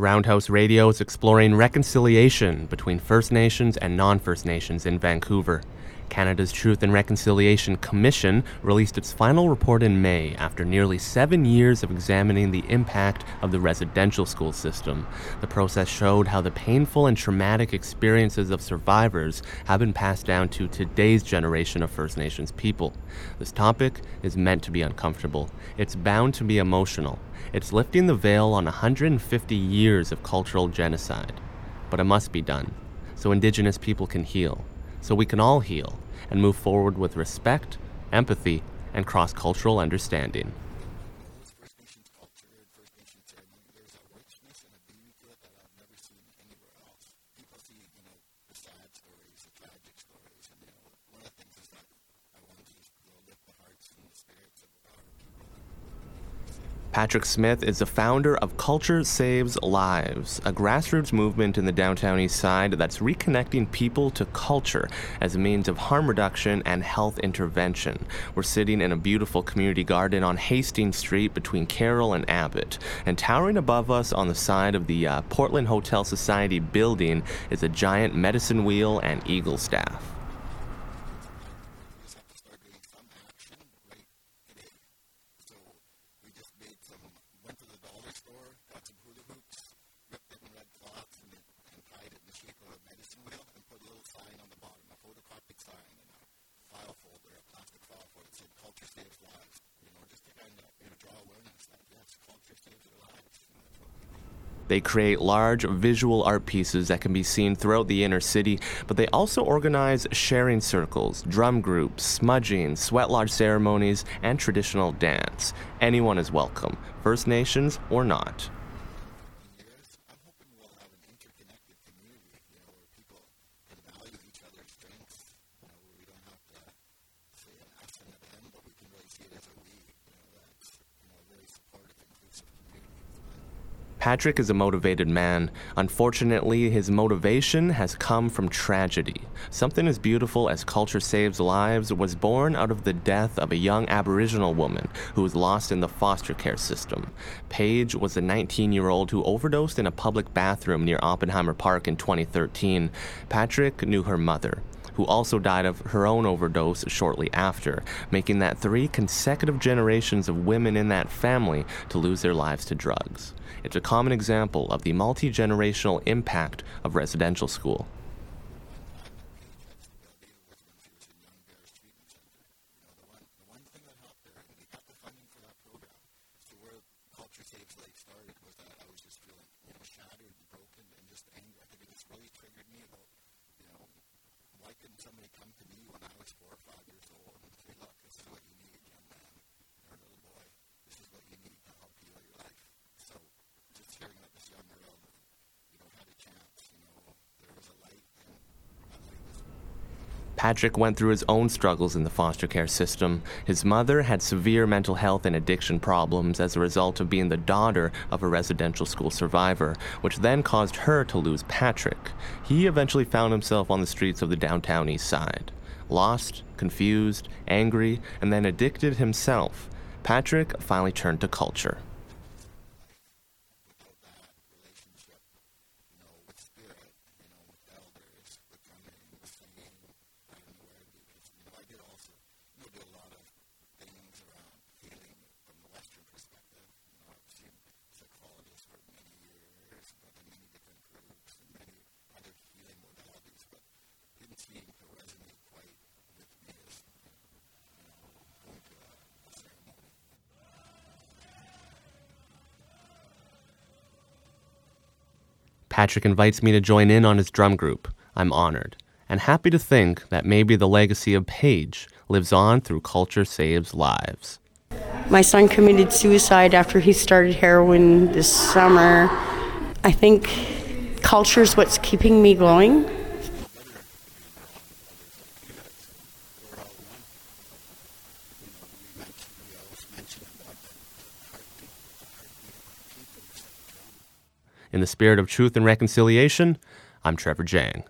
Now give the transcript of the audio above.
Roundhouse Radio is exploring reconciliation between First Nations and non-First Nations in Vancouver. Canada's Truth and Reconciliation Commission released its final report in May after nearly 7 years of examining the impact of the residential school system. The process showed how the painful and traumatic experiences of survivors have been passed down to today's generation of First Nations people. This topic is meant to be uncomfortable. It's bound to be emotional. It's lifting the veil on 150 years of cultural genocide. But it must be done, so Indigenous people can heal. So we can all heal and move forward with respect, empathy, and cross-cultural understanding. First Nations culture and First Nations ceremony, there's a richness and a beauty to it that I've never seen anywhere else. People see, the sad stories, the tragic stories, and one of the things is that I want to just lift the hearts and the spirits of our people. Patrick Smith is the founder of Culture Saves Lives, a grassroots movement in the downtown east side that's reconnecting people to culture as a means of harm reduction and health intervention. We're sitting in a beautiful community garden on Hastings Street between Carroll and Abbott. And towering above us on the side of the Portland Hotel Society building is a giant medicine wheel and eagle staff. They create large visual art pieces that can be seen throughout the inner city, but they also organize sharing circles, drum groups, smudging, sweat lodge ceremonies, and traditional dance. Anyone is welcome, First Nations or not. Patrick is a motivated man. Unfortunately, his motivation has come from tragedy. Something as beautiful as Culture Saves Lives was born out of the death of a young Aboriginal woman who was lost in the foster care system. Paige was a 19-year-old who overdosed in a public bathroom near Oppenheimer Park in 2013. Patrick knew her mother, who also died of her own overdose shortly after, making that 3 consecutive generations of women in that family to lose their lives to drugs. It's a common example of the multi-generational impact of residential school. Patrick went through his own struggles in the foster care system. His mother had severe mental health and addiction problems as a result of being the daughter of a residential school survivor, which then caused her to lose Patrick. He eventually found himself on the streets of the downtown east side, lost, confused, angry, and then addicted himself. Patrick finally turned to culture. Patrick invites me to join in on his drum group. I'm honored and happy to think that maybe the legacy of Paige lives on through Culture Saves Lives. My son committed suicide after he started heroin this summer. I think culture is what's keeping me going. In the spirit of truth and reconciliation, I'm Trevor Jang.